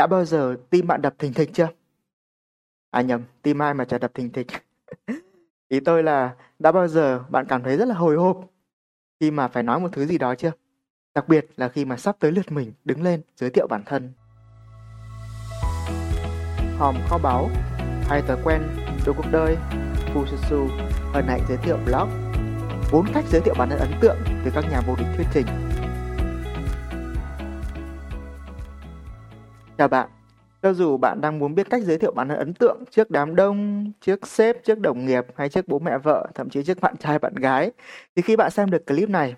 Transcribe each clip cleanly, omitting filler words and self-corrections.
Đã bao giờ tim bạn đập thình thịch chưa? À nhầm, tim ai mà chả đập thình thịch. Ý tôi là đã bao giờ bạn cảm thấy rất là hồi hộp khi mà phải nói một thứ gì đó chưa? Đặc biệt là khi mà sắp tới lượt mình đứng lên giới thiệu bản thân. Hòm kho báu, hai thói quen, đôi cuộc đời, Fususu, hân hạnh giới thiệu blog 4 cách giới thiệu bản thân ấn tượng từ các nhà vô địch thuyết trình. Chào bạn, cho dù bạn đang muốn biết cách giới thiệu bản thân ấn tượng trước đám đông, trước sếp, trước đồng nghiệp hay trước bố mẹ vợ, thậm chí trước bạn trai bạn gái, thì khi bạn xem được clip này,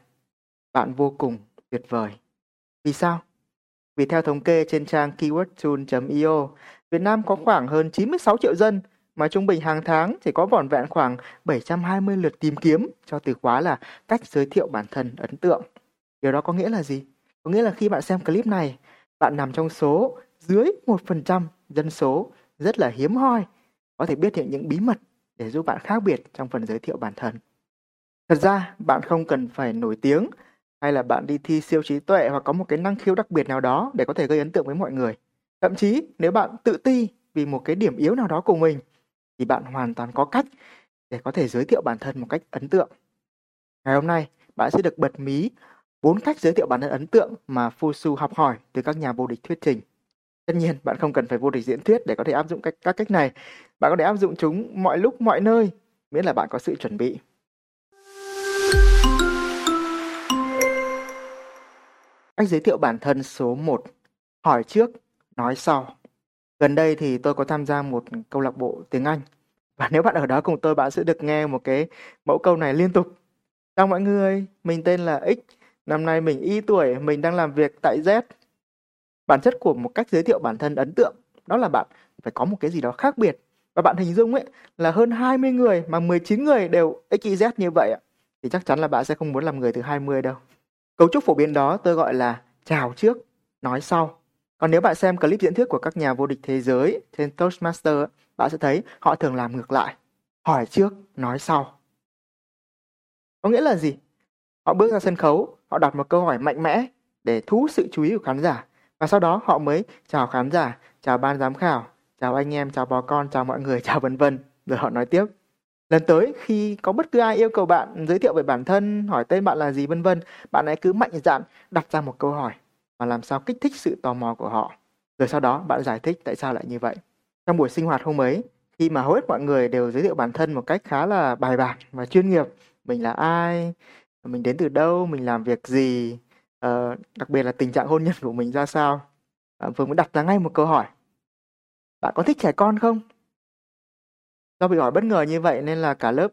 bạn vô cùng tuyệt vời. Vì sao? Vì theo thống kê trên trang keywordtool.io, Việt Nam có khoảng hơn 96 triệu dân mà trung bình hàng tháng chỉ có vỏn vẹn khoảng 720 lượt tìm kiếm cho từ khóa là cách giới thiệu bản thân ấn tượng. Điều đó có nghĩa là gì? Có nghĩa là khi bạn xem clip này, bạn nằm trong số dưới 1% dân số rất là hiếm hoi có thể biết được những bí mật để giúp bạn khác biệt trong phần giới thiệu bản thân. Thật ra, bạn không cần phải nổi tiếng hay là bạn đi thi siêu trí tuệ hoặc có một cái năng khiếu đặc biệt nào đó để có thể gây ấn tượng với mọi người. Thậm chí, nếu bạn tự ti vì một cái điểm yếu nào đó của mình, thì bạn hoàn toàn có cách để có thể giới thiệu bản thân một cách ấn tượng. Ngày hôm nay, bạn sẽ được bật mí 4 cách giới thiệu bản thân ấn tượng mà Fusu học hỏi từ các nhà vô địch thuyết trình. Tất nhiên, bạn không cần phải vô địch diễn thuyết để có thể áp dụng các cách này. Bạn có thể áp dụng chúng mọi lúc, mọi nơi, miễn là bạn có sự chuẩn bị. Cách giới thiệu bản thân số 1. Hỏi trước, nói sau. Gần đây thì tôi có tham gia một câu lạc bộ tiếng Anh. Và nếu bạn ở đó cùng tôi, bạn sẽ được nghe một cái mẫu câu này liên tục. Chào mọi người, mình tên là X. Năm nay mình Y tuổi, mình đang làm việc tại Z. Bản chất của một cách giới thiệu bản thân ấn tượng đó là bạn phải có một cái gì đó khác biệt. Và bạn hình dung ấy là hơn 20 người mà 19 người đều XYZ như vậy thì chắc chắn là bạn sẽ không muốn làm người thứ 20 đâu. Cấu trúc phổ biến đó tôi gọi là chào trước, nói sau. Còn nếu bạn xem clip diễn thuyết của các nhà vô địch thế giới trên Toastmaster, bạn sẽ thấy họ thường làm ngược lại. Hỏi trước, nói sau. Có nghĩa là gì? Họ bước ra sân khấu, họ đặt một câu hỏi mạnh mẽ để thu hút sự chú ý của khán giả. Và sau đó họ mới chào khán giả, chào ban giám khảo, chào anh em, chào bà con, chào mọi người, chào vân vân. Rồi họ nói tiếp. Lần tới khi có bất cứ ai yêu cầu bạn giới thiệu về bản thân, hỏi tên bạn là gì vân vân, bạn hãy cứ mạnh dạn đặt ra một câu hỏi và làm sao kích thích sự tò mò của họ. Rồi sau đó bạn giải thích tại sao lại như vậy. Trong buổi sinh hoạt hôm ấy, khi mà hầu hết mọi người đều giới thiệu bản thân một cách khá là bài bản và chuyên nghiệp. Mình là ai? Mình đến từ đâu? Mình làm việc gì? Đặc biệt là tình trạng hôn nhân của mình ra sao? Phương mới đặt ra ngay một câu hỏi. Bạn có thích trẻ con không? Do bị hỏi bất ngờ như vậy nên là cả lớp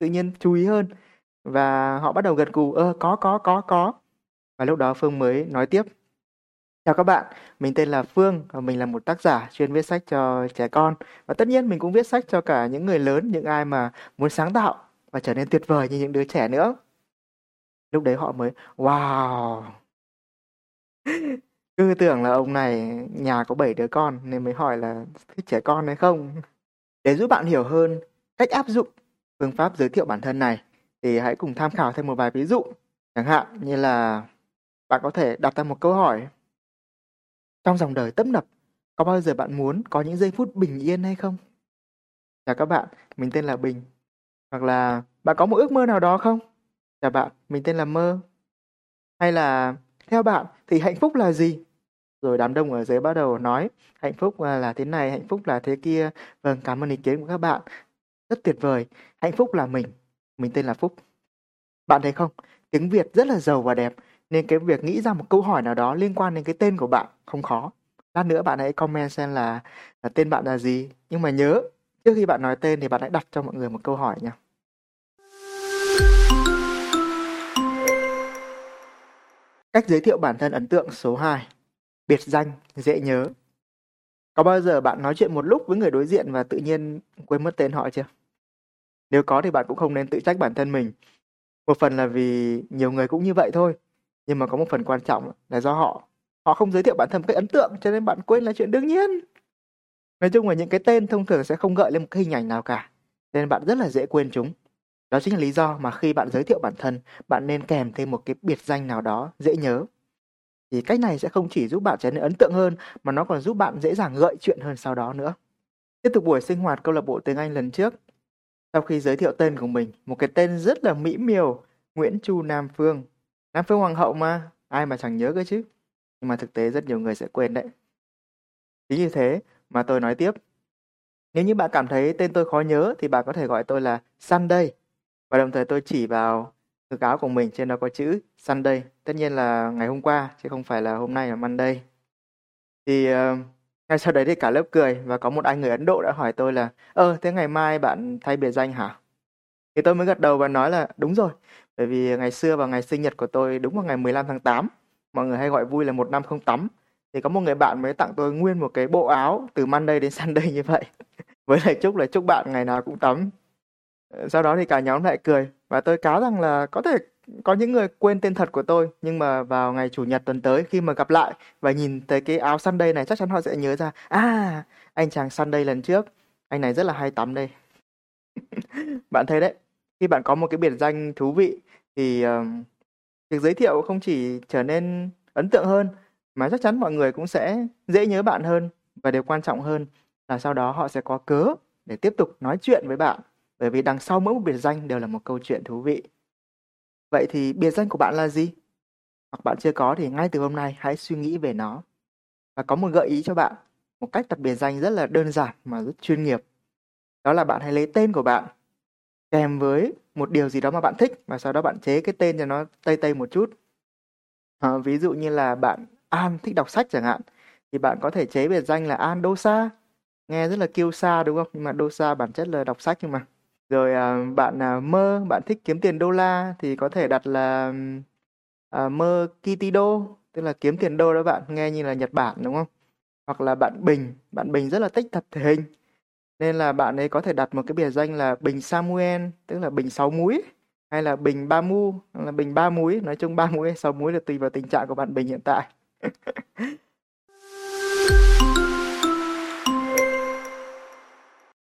tự nhiên chú ý hơn. Và họ bắt đầu gật gù, có. Và lúc đó Phương mới nói tiếp. Chào các bạn, mình tên là Phương. Mình là một tác giả chuyên viết sách cho trẻ con. Và tất nhiên mình cũng viết sách cho cả những người lớn, những ai mà muốn sáng tạo và trở nên tuyệt vời như những đứa trẻ nữa. Lúc đấy họ mới wow. Cứ tưởng là ông này nhà có 7 đứa con nên mới hỏi là thích trẻ con hay không. Để giúp bạn hiểu hơn cách áp dụng phương pháp giới thiệu bản thân này thì hãy cùng tham khảo thêm một vài ví dụ. Chẳng hạn như là bạn có thể đặt ra một câu hỏi. Trong dòng đời tấp nập, có bao giờ bạn muốn có những giây phút bình yên hay không? Chào các bạn, mình tên là Bình. Hoặc là bạn có một ước mơ nào đó không? Chào bạn, mình tên là Mơ. Hay là theo bạn thì hạnh phúc là gì? Rồi đám đông ở dưới bắt đầu nói hạnh phúc là thế này, hạnh phúc là thế kia. Vâng, cảm ơn ý kiến của các bạn. Rất tuyệt vời. Hạnh phúc là mình tên là Phúc. Bạn thấy không? Tiếng Việt rất là giàu và đẹp nên cái việc nghĩ ra một câu hỏi nào đó liên quan đến cái tên của bạn không khó. Lát nữa bạn hãy comment xem là tên bạn là gì. Nhưng mà nhớ, trước khi bạn nói tên thì bạn hãy đặt cho mọi người một câu hỏi nha. Cách giới thiệu bản thân ấn tượng số 2. Biệt danh dễ nhớ. Có bao giờ bạn nói chuyện một lúc với người đối diện và tự nhiên quên mất tên họ chưa? Nếu có thì bạn cũng không nên tự trách bản thân mình. Một phần là vì nhiều người cũng như vậy thôi. Nhưng mà có một phần quan trọng là do họ không giới thiệu bản thân một cách ấn tượng cho nên bạn quên là chuyện đương nhiên. Nói chung là những cái tên thông thường sẽ không gợi lên một cái hình ảnh nào cả. Nên bạn rất là dễ quên chúng. Đó chính là lý do mà khi bạn giới thiệu bản thân, bạn nên kèm thêm một cái biệt danh nào đó dễ nhớ. Thì cách này sẽ không chỉ giúp bạn trở nên ấn tượng hơn mà nó còn giúp bạn dễ dàng gợi chuyện hơn sau đó nữa. Tiếp tục buổi sinh hoạt câu lạc bộ tiếng Anh lần trước, sau khi giới thiệu tên của mình, một cái tên rất là mỹ miều, Nguyễn Chu Nam Phương. Nam Phương Hoàng hậu mà, ai mà chẳng nhớ cơ chứ. Nhưng mà thực tế rất nhiều người sẽ quên đấy. Chính như thế mà tôi nói tiếp, nếu như bạn cảm thấy tên tôi khó nhớ thì bạn có thể gọi tôi là Sunday. Và đồng thời tôi chỉ vào ngực áo của mình, trên đó có chữ Sunday. Tất nhiên là ngày hôm qua, chứ không phải là hôm nay là Monday. Thì ngay sau đấy thì cả lớp cười, và có một anh người Ấn Độ đã hỏi tôi là thế ngày mai bạn thay biệt danh hả? Thì tôi mới gật đầu và nói là đúng rồi. Bởi vì ngày xưa vào ngày sinh nhật của tôi đúng vào ngày 15 tháng 8, mọi người hay gọi vui là 1 năm không tắm. Thì có một người bạn mới tặng tôi nguyên một cái bộ áo từ Monday đến Sunday như vậy. Với lời chúc là chúc bạn ngày nào cũng tắm. Sau đó thì cả nhóm lại cười, và tôi cáo rằng là có thể có những người quên tên thật của tôi, nhưng mà vào ngày chủ nhật tuần tới khi mà gặp lại và nhìn thấy cái áo Sunday này, chắc chắn họ sẽ nhớ ra, anh chàng Sunday lần trước, anh này rất là hay tắm đây. Bạn thấy đấy, khi bạn có một cái biệt danh thú vị thì việc giới thiệu không chỉ trở nên ấn tượng hơn mà chắc chắn mọi người cũng sẽ dễ nhớ bạn hơn, và điều quan trọng hơn là sau đó họ sẽ có cớ để tiếp tục nói chuyện với bạn, bởi vì đằng sau mỗi một biệt danh đều là một câu chuyện thú vị. Vậy thì biệt danh của bạn là gì? Hoặc bạn chưa có thì ngay từ hôm nay hãy suy nghĩ về nó. Và có một gợi ý cho bạn, một cách đặt biệt danh rất là đơn giản mà rất chuyên nghiệp. Đó là bạn hãy lấy tên của bạn kèm với một điều gì đó mà bạn thích, và sau đó bạn chế cái tên cho nó tây tây một chút. Ví dụ như là bạn An thích đọc sách chẳng hạn, thì bạn có thể chế biệt danh là An Dosa. Nghe rất là kiêu sa đúng không? Nhưng mà Dosa bản chất là đọc sách nhưng mà. Rồi bạn bạn thích kiếm tiền đô la thì có thể đặt là Mơ Kitido, tức là kiếm tiền đô đó bạn, nghe như là Nhật Bản đúng không? Hoặc là bạn Bình rất là thích tập thể hình, nên là bạn ấy có thể đặt một cái biệt danh là Bình Samuel, tức là Bình 6 múi, hay là Bình Ba Mu, hoặc là Bình 3 múi, nói chung 3 múi hay 6 múi là tùy vào tình trạng của bạn Bình hiện tại.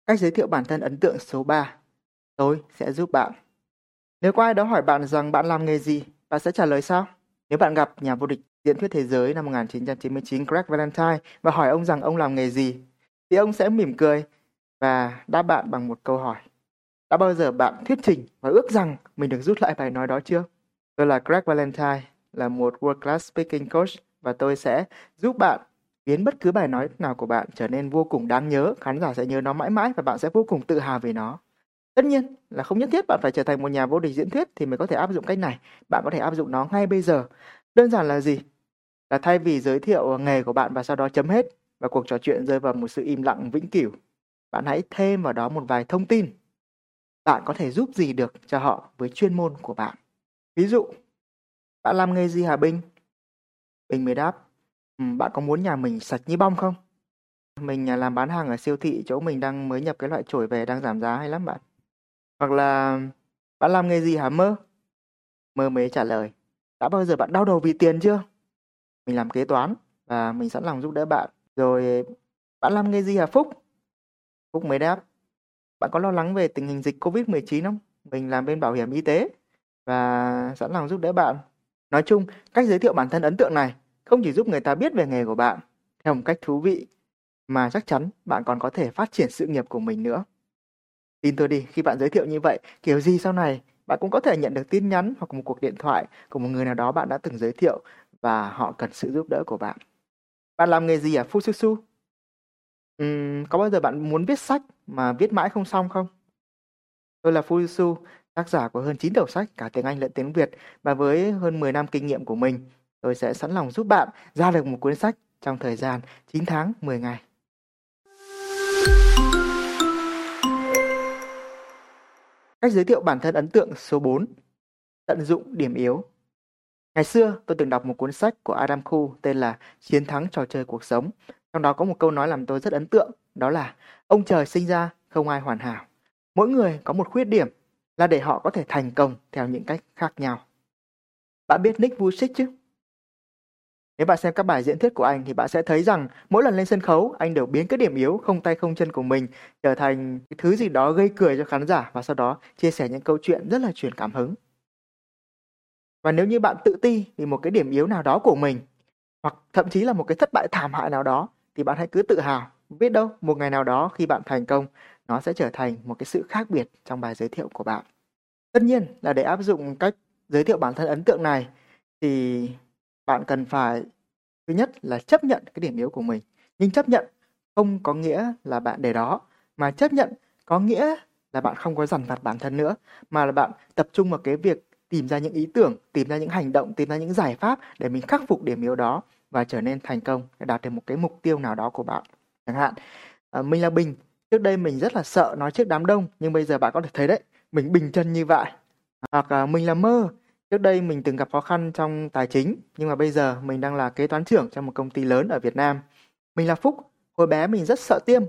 Cách giới thiệu bản thân ấn tượng số 3. Tôi sẽ giúp bạn. Nếu có ai đó hỏi bạn rằng bạn làm nghề gì, bạn sẽ trả lời sao? Nếu bạn gặp nhà vô địch diễn thuyết thế giới năm 1999 Greg Valentine và hỏi ông rằng ông làm nghề gì, thì ông sẽ mỉm cười và đáp bạn bằng một câu hỏi. Đã bao giờ bạn thuyết trình và ước rằng mình được rút lại bài nói đó chưa? Tôi là Greg Valentine, là một World Class Speaking Coach, và tôi sẽ giúp bạn biến bất cứ bài nói nào của bạn trở nên vô cùng đáng nhớ, khán giả sẽ nhớ nó mãi mãi và bạn sẽ vô cùng tự hào về nó. Tất nhiên là không nhất thiết bạn phải trở thành một nhà vô địch diễn thuyết thì mới có thể áp dụng cách này. Bạn có thể áp dụng nó ngay bây giờ. Đơn giản là gì? Là thay vì giới thiệu nghề của bạn và sau đó chấm hết và cuộc trò chuyện rơi vào một sự im lặng vĩnh cửu, bạn hãy thêm vào đó một vài thông tin. Bạn có thể giúp gì được cho họ với chuyên môn của bạn? Ví dụ, bạn làm nghề gì hả Bình? Bình mới đáp, bạn có muốn nhà mình sạch như bong không? Mình làm bán hàng ở siêu thị, chỗ mình đang mới nhập cái loại chổi về đang giảm giá hay lắm bạn. Hoặc là bạn làm nghề gì hả Mơ? Mơ mới trả lời, đã bao giờ bạn đau đầu vì tiền chưa? Mình làm kế toán và mình sẵn lòng giúp đỡ bạn. Rồi bạn làm nghề gì hả Phúc? Phúc mới đáp, bạn có lo lắng về tình hình dịch Covid-19 không? Mình làm bên bảo hiểm y tế và sẵn lòng giúp đỡ bạn. Nói chung, cách giới thiệu bản thân ấn tượng này không chỉ giúp người ta biết về nghề của bạn theo một cách thú vị, mà chắc chắn bạn còn có thể phát triển sự nghiệp của mình nữa. Tin tôi đi, khi bạn giới thiệu như vậy, kiểu gì sau này bạn cũng có thể nhận được tin nhắn hoặc một cuộc điện thoại của một người nào đó bạn đã từng giới thiệu và họ cần sự giúp đỡ của bạn. Bạn làm nghề gì à Fususu? Có bao giờ bạn muốn viết sách mà viết mãi không xong không? Tôi là Fususu, tác giả của hơn 9 đầu sách cả tiếng Anh lẫn tiếng Việt, và với hơn 10 năm kinh nghiệm của mình, tôi sẽ sẵn lòng giúp bạn ra được một cuốn sách trong thời gian 9 tháng 10 ngày. Cách giới thiệu bản thân ấn tượng số 4. Tận dụng điểm yếu. Ngày xưa tôi từng đọc một cuốn sách của Adam Khoo tên là Chiến thắng trò chơi cuộc sống. Trong đó có một câu nói làm tôi rất ấn tượng, đó là ông trời sinh ra không ai hoàn hảo. Mỗi người có một khuyết điểm là để họ có thể thành công theo những cách khác nhau. Bạn biết Nick Vujicic chứ? Nếu bạn xem các bài diễn thuyết của anh thì bạn sẽ thấy rằng mỗi lần lên sân khấu, anh đều biến cái điểm yếu không tay không chân của mình trở thành cái thứ gì đó gây cười cho khán giả và sau đó chia sẻ những câu chuyện rất là truyền cảm hứng. Và nếu như bạn tự ti vì một cái điểm yếu nào đó của mình hoặc thậm chí là một cái thất bại thảm hại nào đó, thì bạn hãy cứ tự hào. Biết đâu một ngày nào đó khi bạn thành công, nó sẽ trở thành một cái sự khác biệt trong bài giới thiệu của bạn. Tất nhiên là để áp dụng cách giới thiệu bản thân ấn tượng này thì bạn cần phải, thứ nhất là chấp nhận cái điểm yếu của mình. Nhưng chấp nhận không có nghĩa là bạn để đó, mà chấp nhận có nghĩa là bạn không có dằn vặt bản thân nữa, mà là bạn tập trung vào cái việc tìm ra những ý tưởng, tìm ra những hành động, tìm ra những giải pháp để mình khắc phục điểm yếu đó và trở nên thành công, để đạt được một cái mục tiêu nào đó của bạn. Chẳng hạn, mình là Bình, trước đây mình rất là sợ nói trước đám đông, nhưng bây giờ bạn có thể thấy đấy, mình bình chân như vậy. Hoặc mình là Mơ, trước đây mình từng gặp khó khăn trong tài chính, nhưng mà bây giờ mình đang là kế toán trưởng trong một công ty lớn ở Việt Nam. Mình là Phúc, hồi bé mình rất sợ tiêm,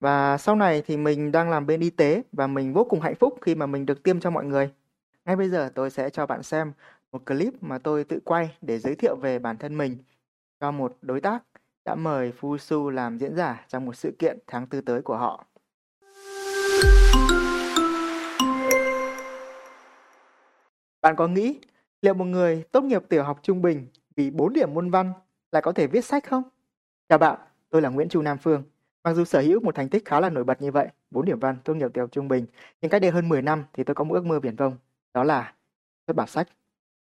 và sau này thì mình đang làm bên y tế và mình vô cùng hạnh phúc khi mà mình được tiêm cho mọi người. Ngay bây giờ tôi sẽ cho bạn xem một clip mà tôi tự quay để giới thiệu về bản thân mình cho một đối tác đã mời Fusu làm diễn giả trong một sự kiện tháng 4 tới của họ. Bạn có nghĩ liệu một người tốt nghiệp tiểu học trung bình vì 4 điểm môn văn lại có thể viết sách không? Chào bạn, tôi là Nguyễn Chu Nam Phương. Mặc dù sở hữu một thành tích khá là nổi bật như vậy, 4 điểm văn, tốt nghiệp tiểu học trung bình, nhưng cách đây hơn 10 năm thì tôi có một ước mơ viển vông, đó là xuất bản sách.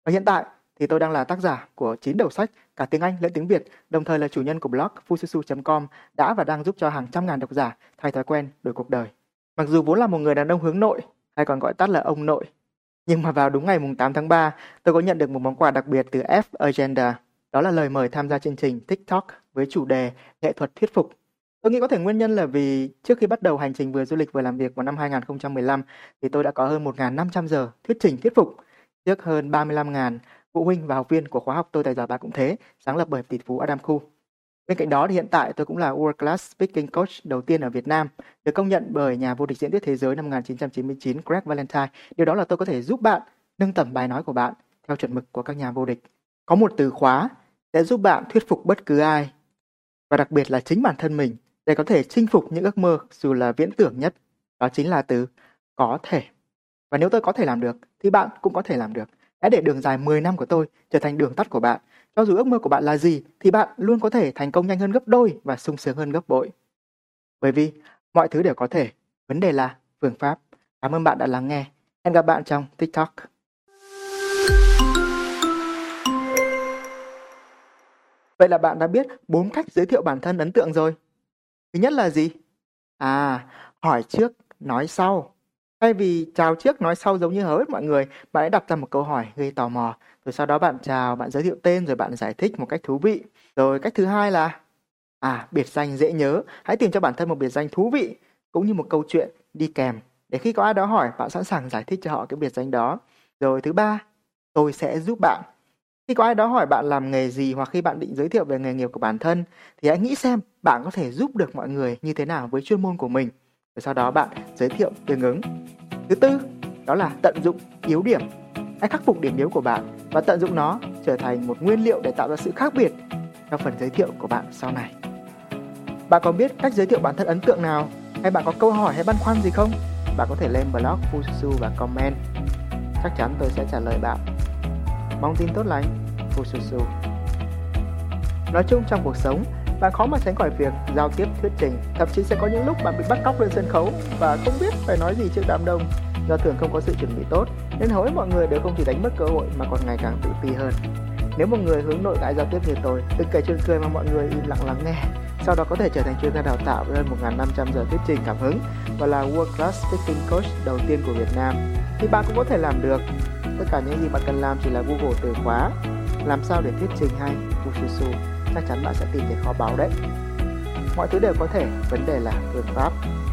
Và hiện tại thì tôi đang là tác giả của 9 đầu sách, cả tiếng Anh lẫn tiếng Việt, đồng thời là chủ nhân của blog fususu.com đã và đang giúp cho hàng trăm ngàn độc giả thay thói quen đổi cuộc đời. Mặc dù vốn là một người đàn ông hướng nội, hay còn gọi tắt là ông nội, nhưng mà vào đúng ngày 8 tháng 3, tôi có nhận được một món quà đặc biệt từ F Agenda, đó là lời mời tham gia chương trình TikTok với chủ đề nghệ thuật thuyết phục. Tôi nghĩ có thể nguyên nhân là vì trước khi bắt đầu hành trình vừa du lịch vừa làm việc vào năm 2015 thì tôi đã có hơn 1.500 giờ thuyết trình thuyết phục trước hơn 35.000 phụ huynh và học viên của khóa học Tôi Tài Giỏi Bạn Cũng Thế, sáng lập bởi tỷ phú Adam Khoo. Bên cạnh đó thì hiện tại tôi cũng là World Class Speaking Coach đầu tiên ở Việt Nam, được công nhận bởi nhà vô địch diễn thuyết thế giới năm 1999 Greg Valentine. Điều đó là tôi có thể giúp bạn nâng tầm bài nói của bạn theo chuẩn mực của các nhà vô địch. Có một từ khóa sẽ giúp bạn thuyết phục bất cứ ai, và đặc biệt là chính bản thân mình, để có thể chinh phục những ước mơ dù là viễn tưởng nhất. Đó chính là từ có thể. Và nếu tôi có thể làm được thì bạn cũng có thể làm được. Hãy để đường dài 10 năm của tôi trở thành đường tắt của bạn. Cho dù ước mơ của bạn là gì thì bạn luôn có thể thành công nhanh hơn gấp đôi và sung sướng hơn gấp bội. Bởi vì mọi thứ đều có thể, vấn đề là phương pháp. Cảm ơn bạn đã lắng nghe. Hẹn gặp bạn trong TikTok. Vậy là bạn đã biết 4 cách giới thiệu bản thân ấn tượng rồi. Thứ nhất là gì? Hỏi trước, nói sau. Thay vì chào trước, nói sau giống như hầu hết mọi người, bạn hãy đặt ra một câu hỏi gây tò mò. Rồi sau đó bạn chào, bạn giới thiệu tên, rồi bạn giải thích một cách thú vị. Rồi cách thứ hai là biệt danh dễ nhớ. Hãy tìm cho bản thân một biệt danh thú vị, cũng như một câu chuyện đi kèm, để khi có ai đó hỏi, bạn sẵn sàng giải thích cho họ cái biệt danh đó. Rồi thứ ba, tôi sẽ giúp bạn. Khi có ai đó hỏi bạn làm nghề gì hoặc khi bạn định giới thiệu về nghề nghiệp của bản thân thì hãy nghĩ xem bạn có thể giúp được mọi người như thế nào với chuyên môn của mình. Rồi sau đó bạn giới thiệu tương ứng. Thứ tư, đó là tận dụng yếu điểm. Hãy khắc phục điểm yếu của bạn và tận dụng nó trở thành một nguyên liệu để tạo ra sự khác biệt trong phần giới thiệu của bạn sau này. Bạn có biết cách giới thiệu bản thân ấn tượng nào? Hay bạn có câu hỏi hay băn khoăn gì không? Bạn có thể lên blog Fususu và comment. Chắc chắn tôi sẽ trả lời bạn. Mong tin tốt lành, Fususu. Nói chung trong cuộc sống, bạn khó mà tránh khỏi việc giao tiếp thuyết trình. Thậm chí sẽ có những lúc bạn bị bắt cóc lên sân khấu và không biết phải nói gì trước đám đông. Do thường không có sự chuẩn bị tốt, nên hầu hết mọi người đều không chỉ đánh mất cơ hội mà còn ngày càng tự ti hơn. Nếu một người hướng nội ngại giao tiếp như tôi, từng kể chuyện cười mà mọi người im lặng lắng nghe, sau đó có thể trở thành chuyên gia đào tạo với hơn 1.500 giờ thuyết trình cảm hứng và là World Class Speaking Coach đầu tiên của Việt Nam, thì bạn cũng có thể làm được. Tất cả những gì bạn cần làm chỉ là Google từ khóa làm sao để thuyết trình hay Fususu, chắc chắn bạn sẽ tìm thấy kho báu đấy. Mọi thứ đều có thể, vấn đề là phương pháp.